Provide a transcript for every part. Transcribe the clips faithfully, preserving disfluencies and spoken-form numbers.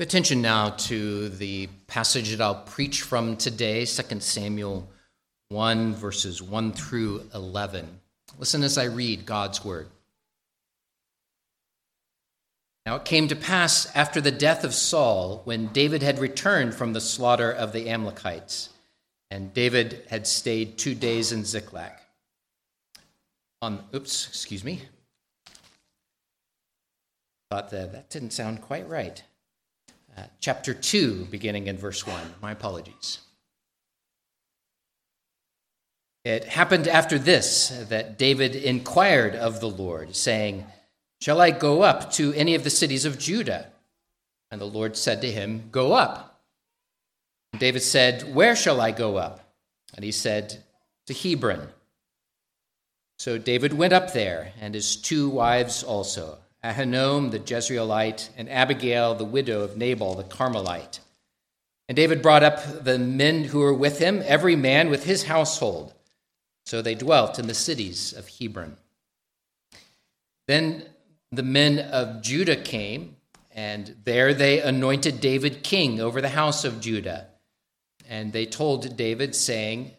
Give attention now to the passage that I'll preach from today, Second Samuel one, verses one through eleven. Listen as I read God's word. Now it came to pass after the death of Saul, when David had returned from the slaughter of the Amalekites, and David had stayed two days in Ziklag. On, oops, excuse me. Thought that that didn't sound quite right. Uh, chapter two, beginning in verse one. My apologies. It happened after this that David inquired of the Lord, saying, "Shall I go up to any of the cities of Judah?" And the Lord said to him, "Go up." And David said, "Where shall I go up?" And he said, "To Hebron." So David went up there, and his two wives also, Ahinoam the Jezreelite, and Abigail the widow of Nabal the Carmelite. And David brought up the men who were with him, every man with his household. So they dwelt in the cities of Hebron. Then the men of Judah came, and there they anointed David king over the house of Judah. And they told David, saying,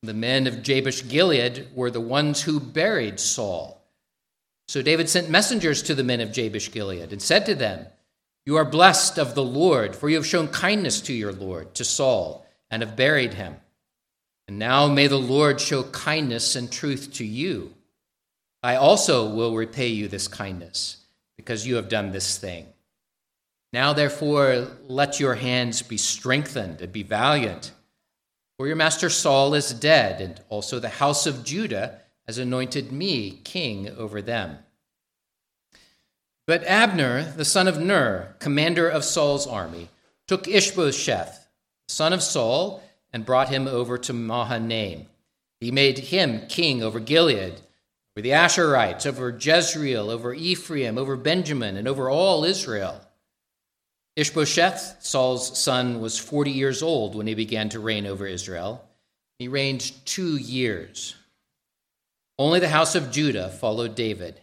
"The men of Jabesh-Gilead were the ones who buried Saul." So David sent messengers to the men of Jabesh-Gilead and said to them, "You are blessed of the Lord, for you have shown kindness to your Lord, to Saul, and have buried him. And now may the Lord show kindness and truth to you. I also will repay you this kindness, because you have done this thing. Now therefore let your hands be strengthened and be valiant. For your master Saul is dead, and also the house of Judah has anointed me king over them." But Abner, the son of Ner, commander of Saul's army, took Ish-bosheth, son of Saul, and brought him over to Mahanaim. He made him king over Gilead, over the Asherites, over Jezreel, over Ephraim, over Benjamin, and over all Israel. Ish-bosheth, Saul's son, was forty years old when he began to reign over Israel. He reigned two years. Only the house of Judah followed David.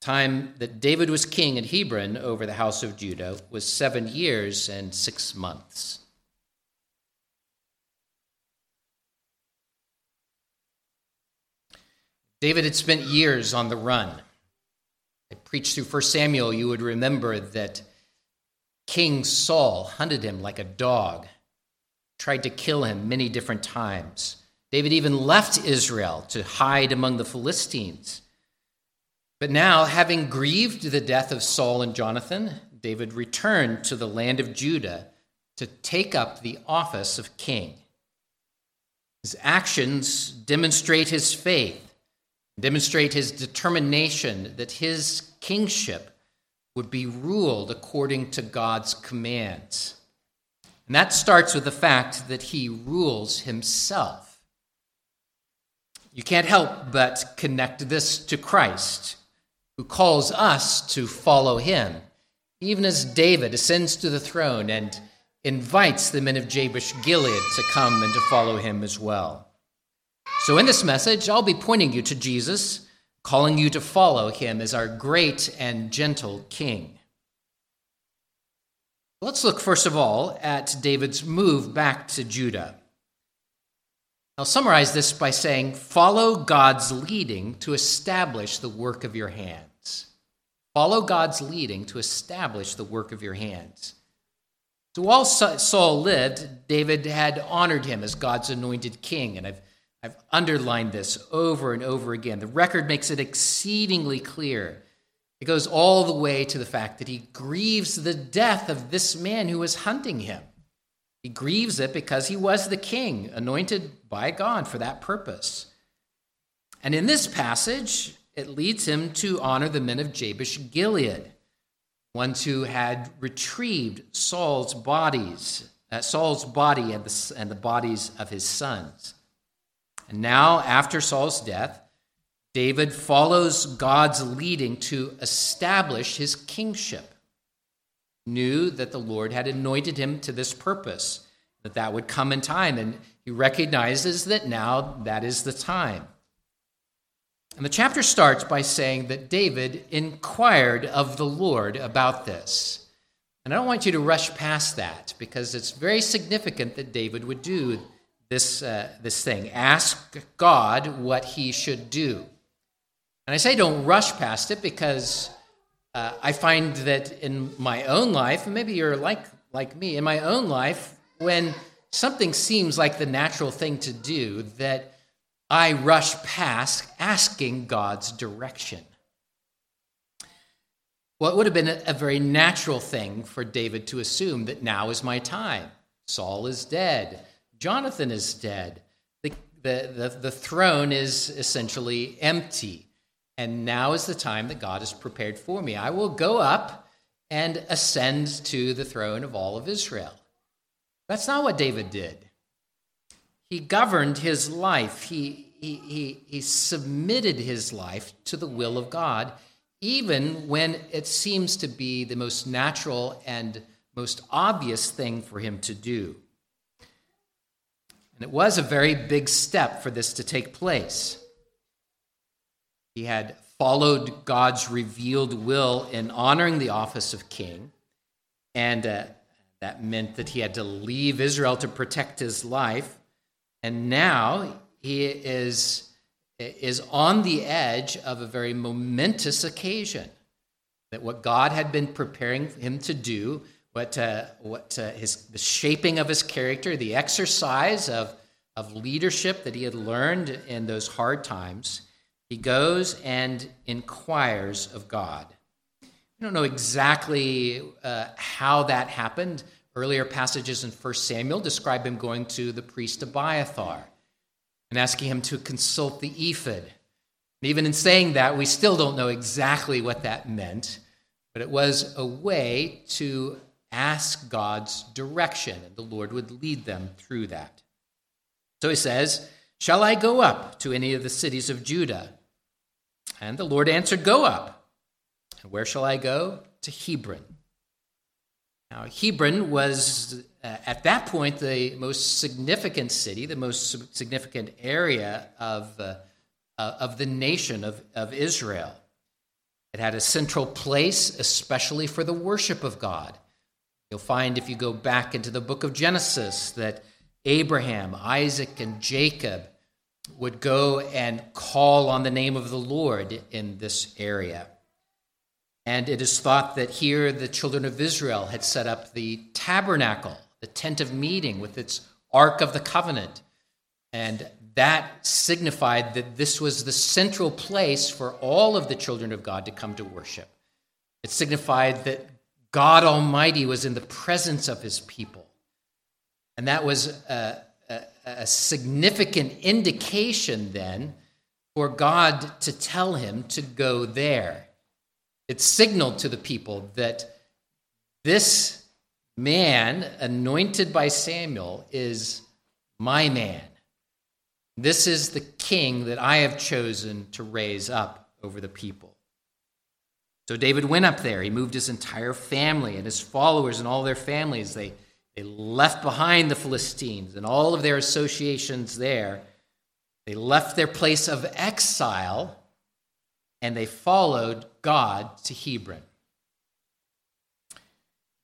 The time that David was king in Hebron over the house of Judah was seven years and six months. David had spent years on the run. I preached through First Samuel, you would remember that King Saul hunted him like a dog, tried to kill him many different times. David even left Israel to hide among the Philistines. But now, having grieved the death of Saul and Jonathan, David returned to the land of Judah to take up the office of king. His actions demonstrate his faith, demonstrate his determination that his kingship would be ruled according to God's commands. And that starts with the fact that he rules himself. You can't help but connect this to Christ, who calls us to follow him, even as David ascends to the throne and invites the men of Jabesh-Gilead to come and to follow him as well. So in this message, I'll be pointing you to Jesus, calling you to follow him as our great and gentle king. Let's look first of all at David's move back to Judah. I'll summarize this by saying, follow God's leading to establish the work of your hands. Follow God's leading to establish the work of your hands. So while Saul lived, David had honored him as God's anointed king, and I've I've underlined this over and over again. The record makes it exceedingly clear. It goes all the way to the fact that he grieves the death of this man who was hunting him. He grieves it because he was the king, anointed by God for that purpose. And in this passage, it leads him to honor the men of Jabesh-Gilead, ones who had retrieved Saul's bodies, uh, Saul's body and the, and the bodies of his sons. And now, after Saul's death, David follows God's leading to establish his kingship. He knew that the Lord had anointed him to this purpose, that that would come in time, and he recognizes that now that is the time. And the chapter starts by saying that David inquired of the Lord about this. And I don't want you to rush past that, because it's very significant that David would do this, uh, this thing. Ask God what he should do. And I say don't rush past it because uh, I find that in my own life, and maybe you're like, like me, in my own life, when something seems like the natural thing to do, that I rush past asking God's direction. Well, it would have been a very natural thing for David to assume that now is my time. Saul is dead. Jonathan is dead. The, the, the, the throne is essentially empty. And now is the time that God has prepared for me. I will go up and ascend to the throne of all of Israel. That's not what David did. He governed his life. He, he, he, he submitted his life to the will of God, even when it seems to be the most natural and most obvious thing for him to do. And it was a very big step for this to take place. He had followed God's revealed will in honoring the office of king, and uh, that meant that he had to leave Israel to protect his life, and now he is... is on the edge of a very momentous occasion, that what God had been preparing him to do, what uh, what uh, his the shaping of his character, the exercise of, of leadership that he had learned in those hard times, he goes and inquires of God. We don't know exactly uh, how that happened. Earlier passages in First Samuel describe him going to the priest Abiathar and asking him to consult the ephod. And even in saying that, we still don't know exactly what that meant, but it was a way to ask God's direction, and the Lord would lead them through that. So he says, "Shall I go up to any of the cities of Judah?" And the Lord answered, "Go up." "And where shall I go?" "To Hebron." Now, Hebron was, uh, at that point, the most significant city, the most significant area of, uh, uh, of the nation of, of Israel. It had a central place, especially for the worship of God. You'll find, if you go back into the book of Genesis, that Abraham, Isaac, and Jacob would go and call on the name of the Lord in this area. And it is thought that here the children of Israel had set up the tabernacle, the tent of meeting with its Ark of the Covenant. And that signified that this was the central place for all of the children of God to come to worship. It signified that God Almighty was in the presence of his people. And that was a, a, a significant indication then for God to tell him to go there. It signaled to the people that this man anointed by Samuel is my man. This is the king that I have chosen to raise up over the people. So David went up there. He moved his entire family and his followers and all their families. They, they left behind the Philistines and all of their associations there. They left their place of exile, and they followed God to Hebron.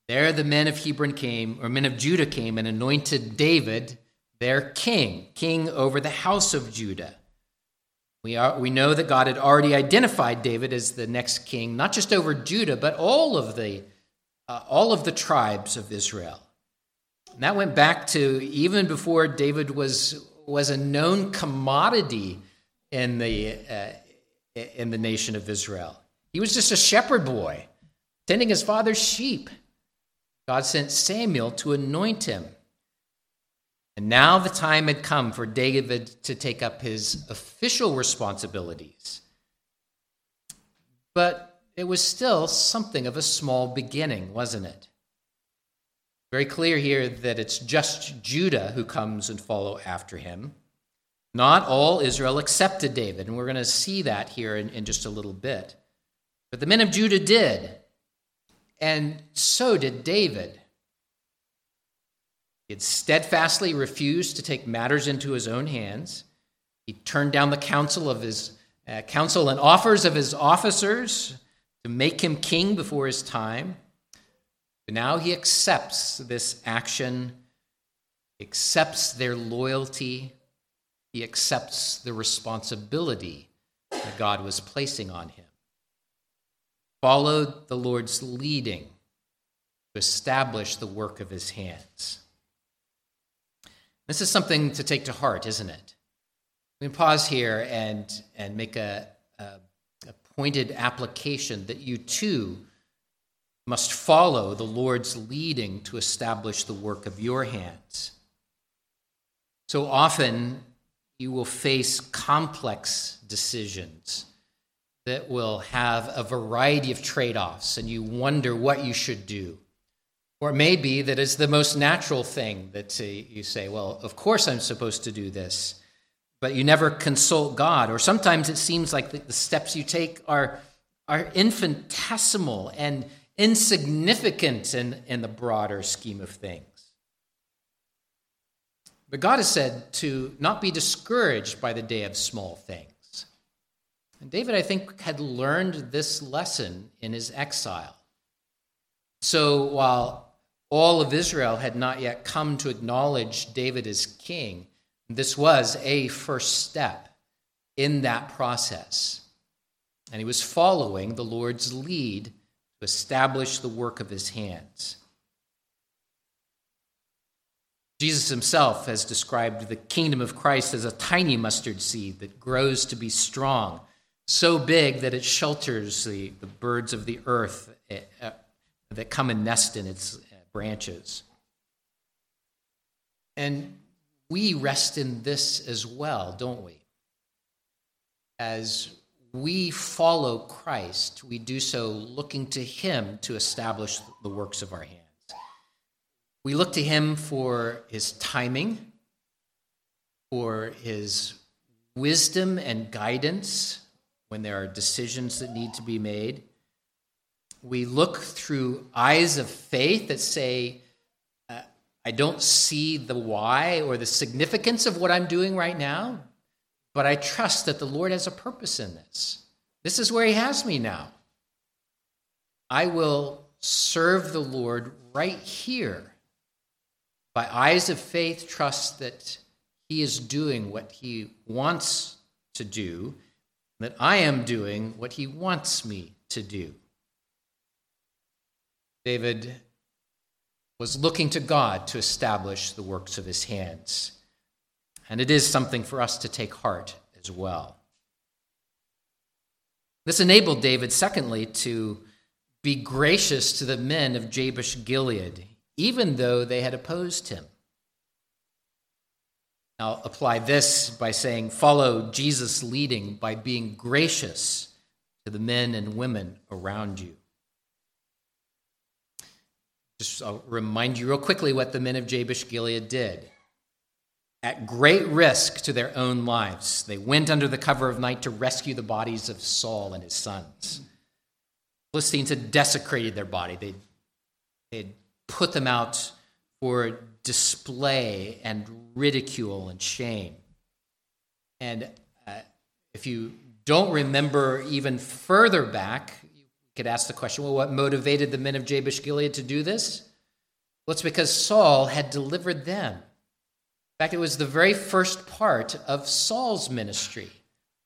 There the men of Hebron came, or men of Judah came, and anointed David their king, king over the house of Judah. We are we know that God had already identified David as the next king, not just over Judah, but all of the uh, all of the tribes of Israel. And that went back to even before David was was a known commodity in the uh, in the nation of Israel. He was just a shepherd boy, tending his father's sheep. God sent Samuel to anoint him. And now the time had come for David to take up his official responsibilities. But it was still something of a small beginning, wasn't it? Very clear here that it's just Judah who comes and follow after him. Not all Israel accepted David, and we're going to see that here in, in just a little bit. But the men of Judah did, and so did David. He had steadfastly refused to take matters into his own hands. He turned down the counsel of his uh, counsel and offers of his officers to make him king before his time. But now he accepts this action, accepts their loyalty, he accepts the responsibility that God was placing on him. Followed the Lord's leading to establish the work of his hands. This is something to take to heart, isn't it? We can pause here and, and make a, a, a pointed application that you too must follow the Lord's leading to establish the work of your hands. So often you will face complex decisions that will have a variety of trade-offs, and you wonder what you should do. Or it may be that it's the most natural thing that you say, well, of course I'm supposed to do this, but you never consult God. Or sometimes it seems like the steps you take are, are infinitesimal and insignificant in, in the broader scheme of things. But God has said to not be discouraged by the day of small things. And David, I think, had learned this lesson in his exile. So while all of Israel had not yet come to acknowledge David as king, this was a first step in that process. And he was following the Lord's lead to establish the work of his hands. Jesus himself has described the kingdom of Christ as a tiny mustard seed that grows to be strong, so big that it shelters the, the birds of the earth uh, that come and nest in its branches. And we rest in this as well, don't we? As we follow Christ, we do so looking to him to establish the works of our hands. We look to him for his timing, for his wisdom and guidance when there are decisions that need to be made. We look through eyes of faith that say, uh, I don't see the why or the significance of what I'm doing right now, but I trust that the Lord has a purpose in this. This is where he has me now. I will serve the Lord right here by eyes of faith, trust that he is doing what he wants to do, that I am doing what he wants me to do. David was looking to God to establish the works of his hands. And it is something for us to take heart as well. This enabled David, secondly, to be gracious to the men of Jabesh-Gilead, even though they had opposed him. I'll apply this by saying, follow Jesus' leading by being gracious to the men and women around you. Just I'll remind you real quickly what the men of Jabesh-Gilead did. At great risk to their own lives, they went under the cover of night to rescue the bodies of Saul and his sons. Philistines had desecrated their body. They had put them out for display and ridicule and shame. And uh, if you don't remember even further back, you could ask the question, well, what motivated the men of Jabesh-Gilead to do this? Well, it's because Saul had delivered them. In fact, it was the very first part of Saul's ministry.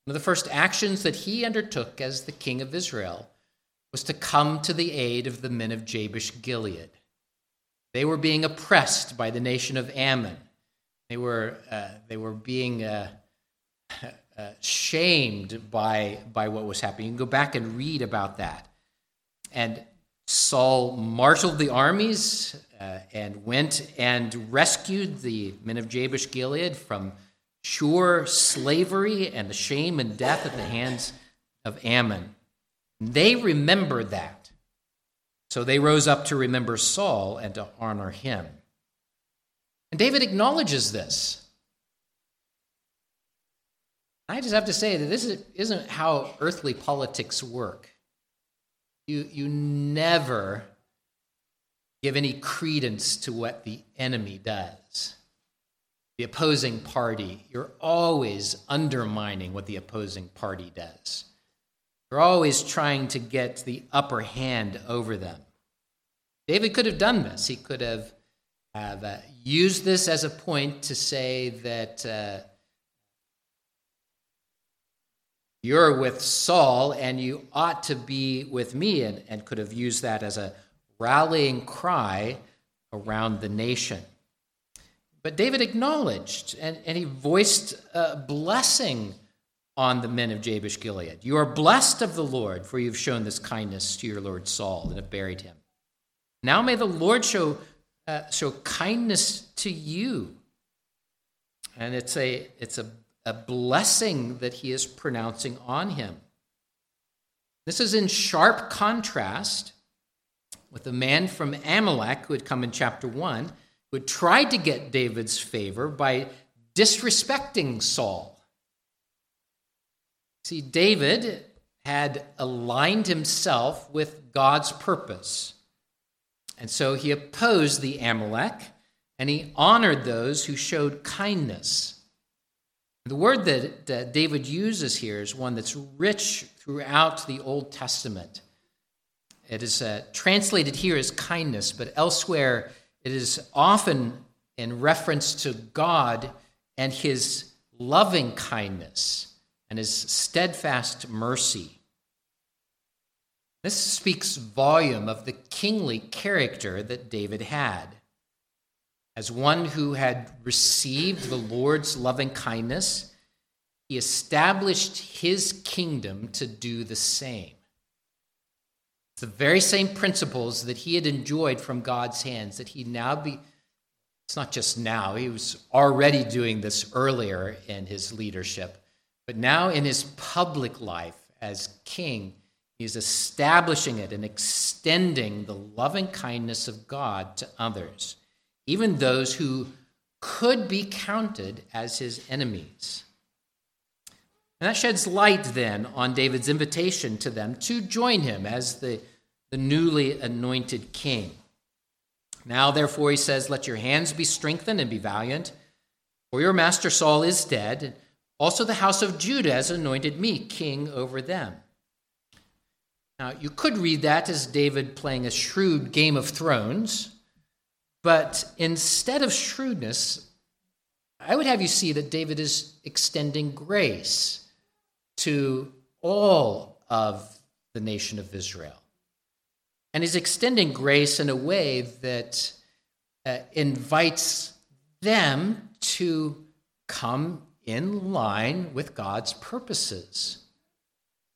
One of the first actions that he undertook as the king of Israel was to come to the aid of the men of Jabesh-Gilead. They were being oppressed by the nation of Ammon. They were uh, they were being uh, uh, shamed by by what was happening. You can go back and read about that. And Saul marshaled the armies uh, and went and rescued the men of Jabesh-Gilead from sure slavery and the shame and death at the hands of Ammon. They remembered that. So they rose up to remember Saul and to honor him. And David acknowledges this. I just have to say that this isn't how earthly politics work. You, you never give any credence to what the enemy does, the opposing party. You're always undermining what the opposing party does. They're always trying to get the upper hand over them. David could have done this. He could have, have uh, used this as a point to say that uh, you're with Saul and you ought to be with me, and, and could have used that as a rallying cry around the nation. But David acknowledged, and, and he voiced a blessing on the men of Jabesh-Gilead. You are blessed of the Lord, for you've shown this kindness to your lord Saul and have buried him. Now may the Lord show uh, show kindness to you. And it's a it's a, a blessing that he is pronouncing on him. This is in sharp contrast with a man from Amalek who had come in chapter one, who had tried to get David's favor by disrespecting Saul. See, David had aligned himself with God's purpose. And so he opposed the Amalek, and he honored those who showed kindness. The word that, that David uses here is one that's rich throughout the Old Testament. It is uh, translated here as kindness, but elsewhere it is often in reference to God and his loving kindness and his steadfast mercy. This speaks volume of the kingly character that David had. As one who had received the Lord's loving kindness, he established his kingdom to do the same. The very same principles that he had enjoyed from God's hands, that he now be, it's not just now, he was already doing this earlier in his leadership, but now in his public life as king, he's establishing it and extending the loving kindness of God to others, even those who could be counted as his enemies. And that sheds light then on David's invitation to them to join him as the, the newly anointed king. Now, therefore, he says, let your hands be strengthened and be valiant, for your master Saul is dead. Also the house of Judah has anointed me king over them. Now, you could read that as David playing a shrewd game of thrones, but instead of shrewdness, I would have you see that David is extending grace to all of the nation of Israel. And he's extending grace in a way that uh, invites them to come in line with God's purposes.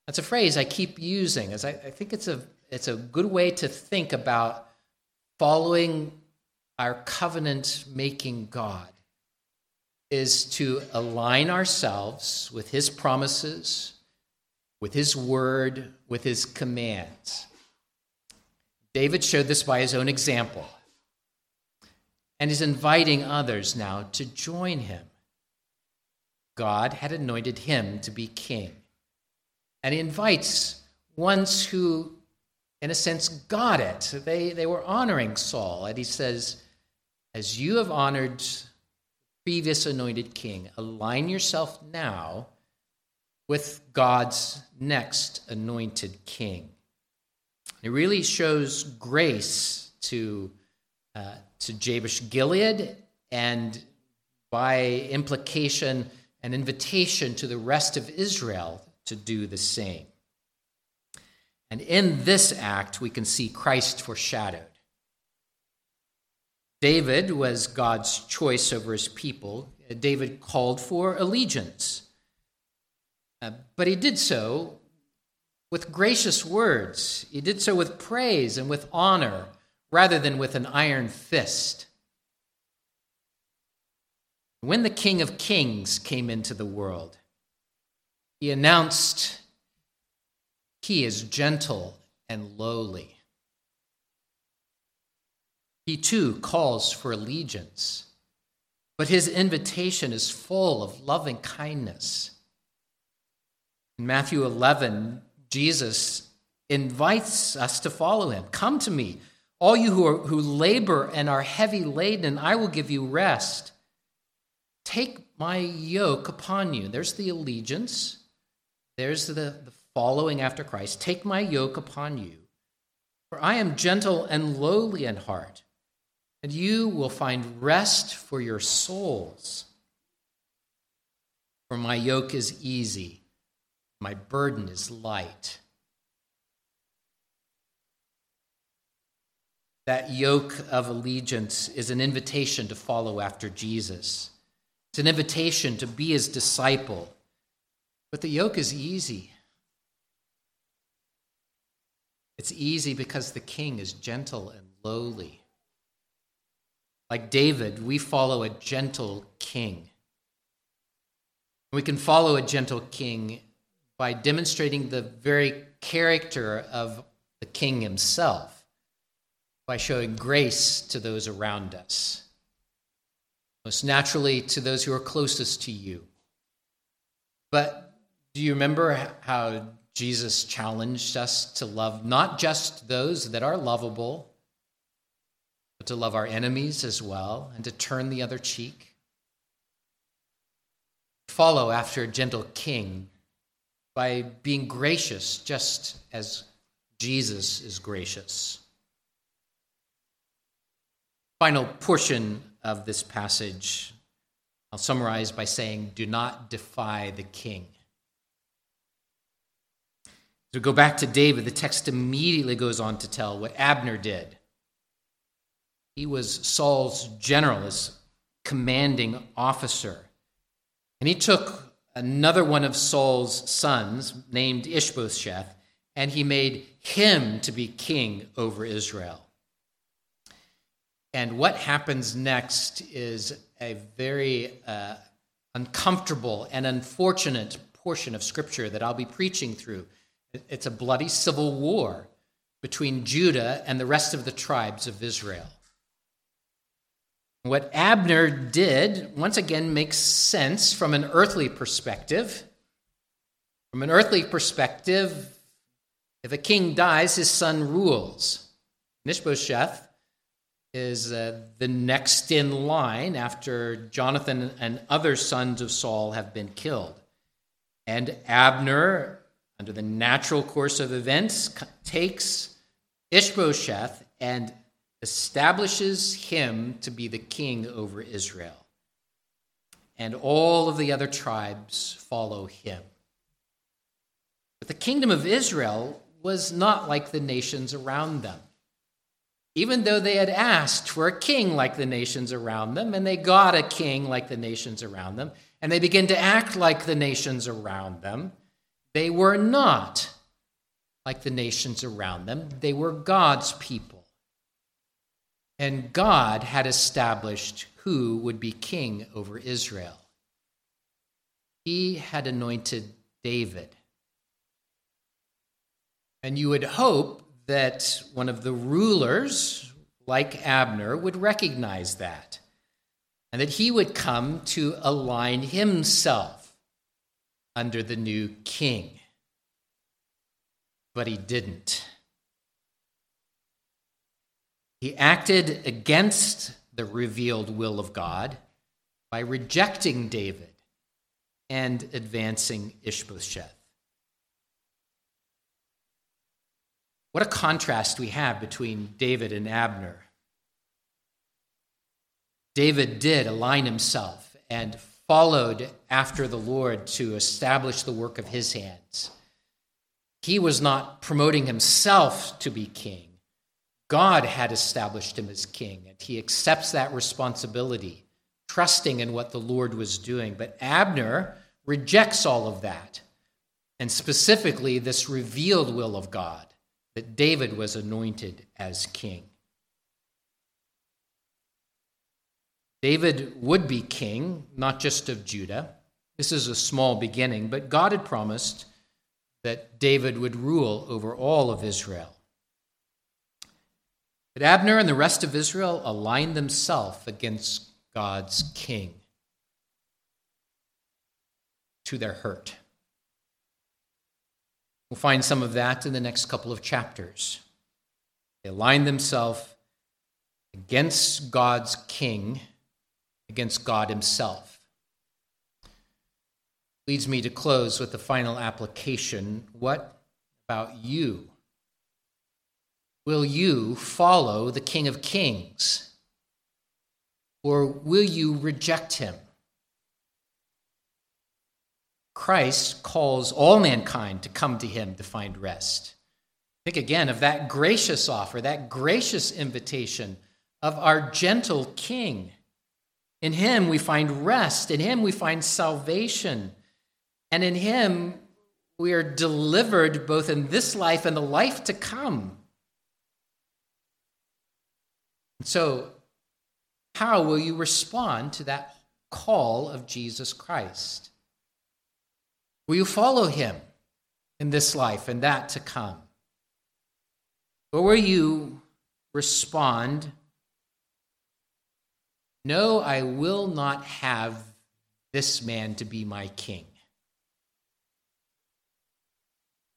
That's a phrase I keep using, as I, I think it's a it's a good way to think about following our covenant-making God, is to align ourselves with his promises, with his word, with his commands. David showed this by his own example, and is inviting others now to join him. God had anointed him to be king, and he invites ones who, in a sense, got it. They, they were honoring Saul, and he says, as you have honored previous anointed king, align yourself now with God's next anointed king. It really shows grace to uh, to Jabesh-Gilead, and by implication, an invitation to the rest of Israel to do the same. And in this act, we can see Christ foreshadowed. David was God's choice over his people. David called for allegiance, uh, but he did so with gracious words. He did so with praise and with honor, rather than with an iron fist. When the King of Kings came into the world, he announced, "He is gentle and lowly." He too calls for allegiance, but his invitation is full of loving kindness. In Matthew eleven, Jesus invites us to follow him. Come to me, all you who, are, who labor and are heavy laden, and I will give you rest. Take my yoke upon you. There's the allegiance. There's the, the following after Christ. Take my yoke upon you For I am gentle and lowly in heart, and you will find rest for your souls. For my yoke is easy, my burden is light." That yoke of allegiance is an invitation to follow after Jesus. It's an invitation to be his disciple. But the yoke is easy. It's easy because the king is gentle and lowly. Like David, we follow a gentle king. We can follow a gentle king by demonstrating the very character of the king himself, by showing grace to those around us, most naturally to those who are closest to you. But do you remember how Jesus challenged us to love not just those that are lovable, but to love our enemies as well, and to turn the other cheek? Follow after a gentle king by being gracious, just as Jesus is gracious. Final portion of this passage, I'll summarize by saying, do not defy the king. So go back to David. The text immediately goes on to tell what Abner did. He was Saul's general, his commanding officer. And he took another one of Saul's sons named Ish-bosheth, and he made him to be king over Israel. And what happens next is a very uh, uncomfortable and unfortunate portion of Scripture that I'll be preaching through. It's a bloody civil war between Judah and the rest of the tribes of Israel. What Abner did, once again, makes sense from an earthly perspective. From an earthly perspective, if a king dies, his son rules. Ish-bosheth is uh, the next in line after Jonathan and other sons of Saul have been killed. And Abner, under the natural course of events, takes Ish-bosheth and establishes him to be the king over Israel. And all of the other tribes follow him. But the kingdom of Israel was not like the nations around them, even though they had asked for a king like the nations around them, and they got a king like the nations around them, and they began to act like the nations around them. They were not like the nations around them. They were God's people. And God had established who would be king over Israel. He had anointed David. And you would hope that one of the rulers, like Abner, would recognize that, and that he would come to align himself under the new king. But he didn't. He acted against the revealed will of God by rejecting David and advancing Ish-bosheth. What a contrast we have between David and Abner. David did align himself and followed after the Lord to establish the work of his hands. He was not promoting himself to be king. God had established him as king, and he accepts that responsibility, trusting in what the Lord was doing. But Abner rejects all of that, and specifically this revealed will of God, that David was anointed as king. David would be king, not just of Judah. This is a small beginning, but God had promised that David would rule over all of Israel. But Abner and the rest of Israel aligned themselves against God's king, to their hurt. We'll find some of that in the next couple of chapters. They aligned themselves against God's king, against God himself. Leads me to close with the final application. What about you? will you follow the King of Kings? Or will you reject him? Christ calls all mankind to come to him to find rest. Think again of that gracious offer, that gracious invitation of our gentle King. In him we find rest. In him we find salvation. And in him we are delivered both in this life and the life to come. So, how will you respond to that call of Jesus Christ? Will you follow him in this life and that to come? Or will you respond, no, I will not have this man to be my king?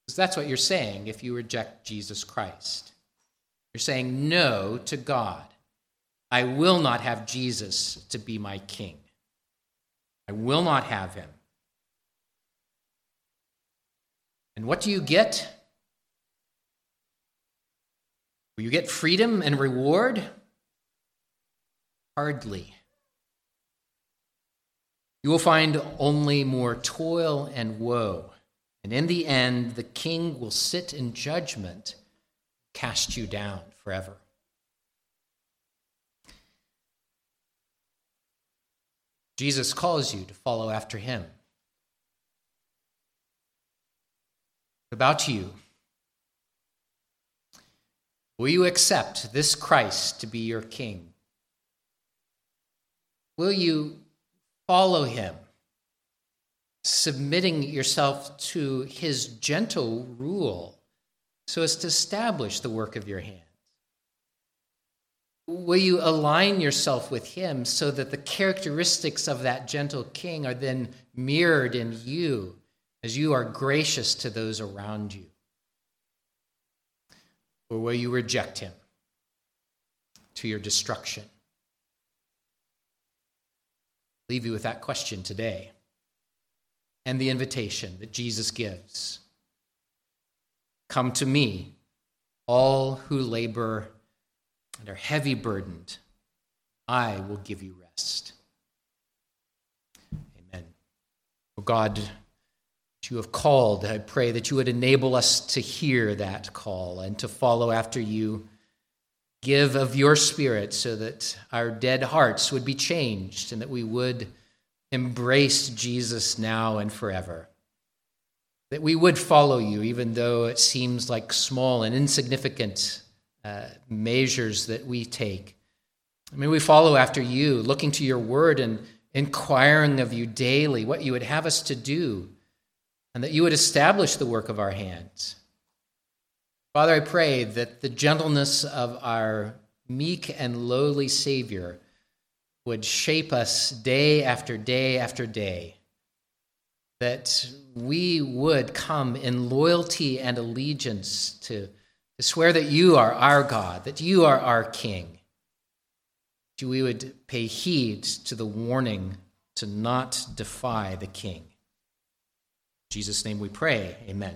Because that's what you're saying if you reject Jesus Christ. You're saying no to God. I will not have Jesus to be my king. I will not have him. And what do you get? Will you get freedom and reward? Hardly. You will find only more toil and woe. And in the end, the king will sit in judgment, cast you down forever. Jesus calls you to follow after him. About you. Will you accept this Christ to be your king? Will you follow him, submitting yourself to his gentle rule so as to establish the work of your hands? Will you align yourself with him so that the characteristics of that gentle king are then mirrored in you as you are gracious to those around you? Or will you reject him to your destruction? I'll leave you with that question today and the invitation that Jesus gives. Come to me, all who labor and are heavy burdened. I will give you rest. Amen. Oh God, you have called. I pray that you would enable us to hear that call and to follow after you. Give of your spirit so that our dead hearts would be changed and that we would embrace Jesus now and forever. That we would follow you even though it seems like small and insignificant uh, measures that we take. I mean, we follow after you, looking to your word and inquiring of you daily what you would have us to do, and that you would establish the work of our hands. Father, I pray that the gentleness of our meek and lowly Savior would shape us day after day after day, that we would come in loyalty and allegiance to, to swear that you are our God, that you are our King, that we would pay heed to the warning to not defy the King. In Jesus' name we pray, amen.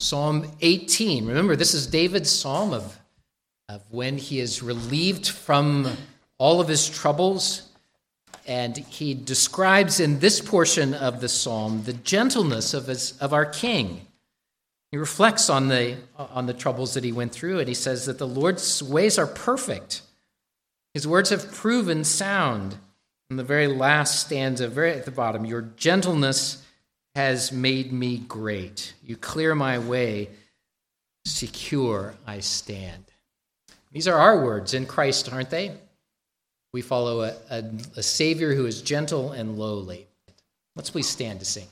Psalm eighteen. Remember, this is David's psalm of, of when he is relieved from all of his troubles. And he describes in this portion of the psalm the gentleness of his, of our King. He reflects on the, on the troubles that he went through, and he says that the Lord's ways are perfect. His words have proven sound. In the very last stanza, very at the bottom, your gentleness has made me great. You clear my way, secure I stand. These are our words in Christ, aren't they? We follow a, a, a Savior who is gentle and lowly. Let's please stand to sing.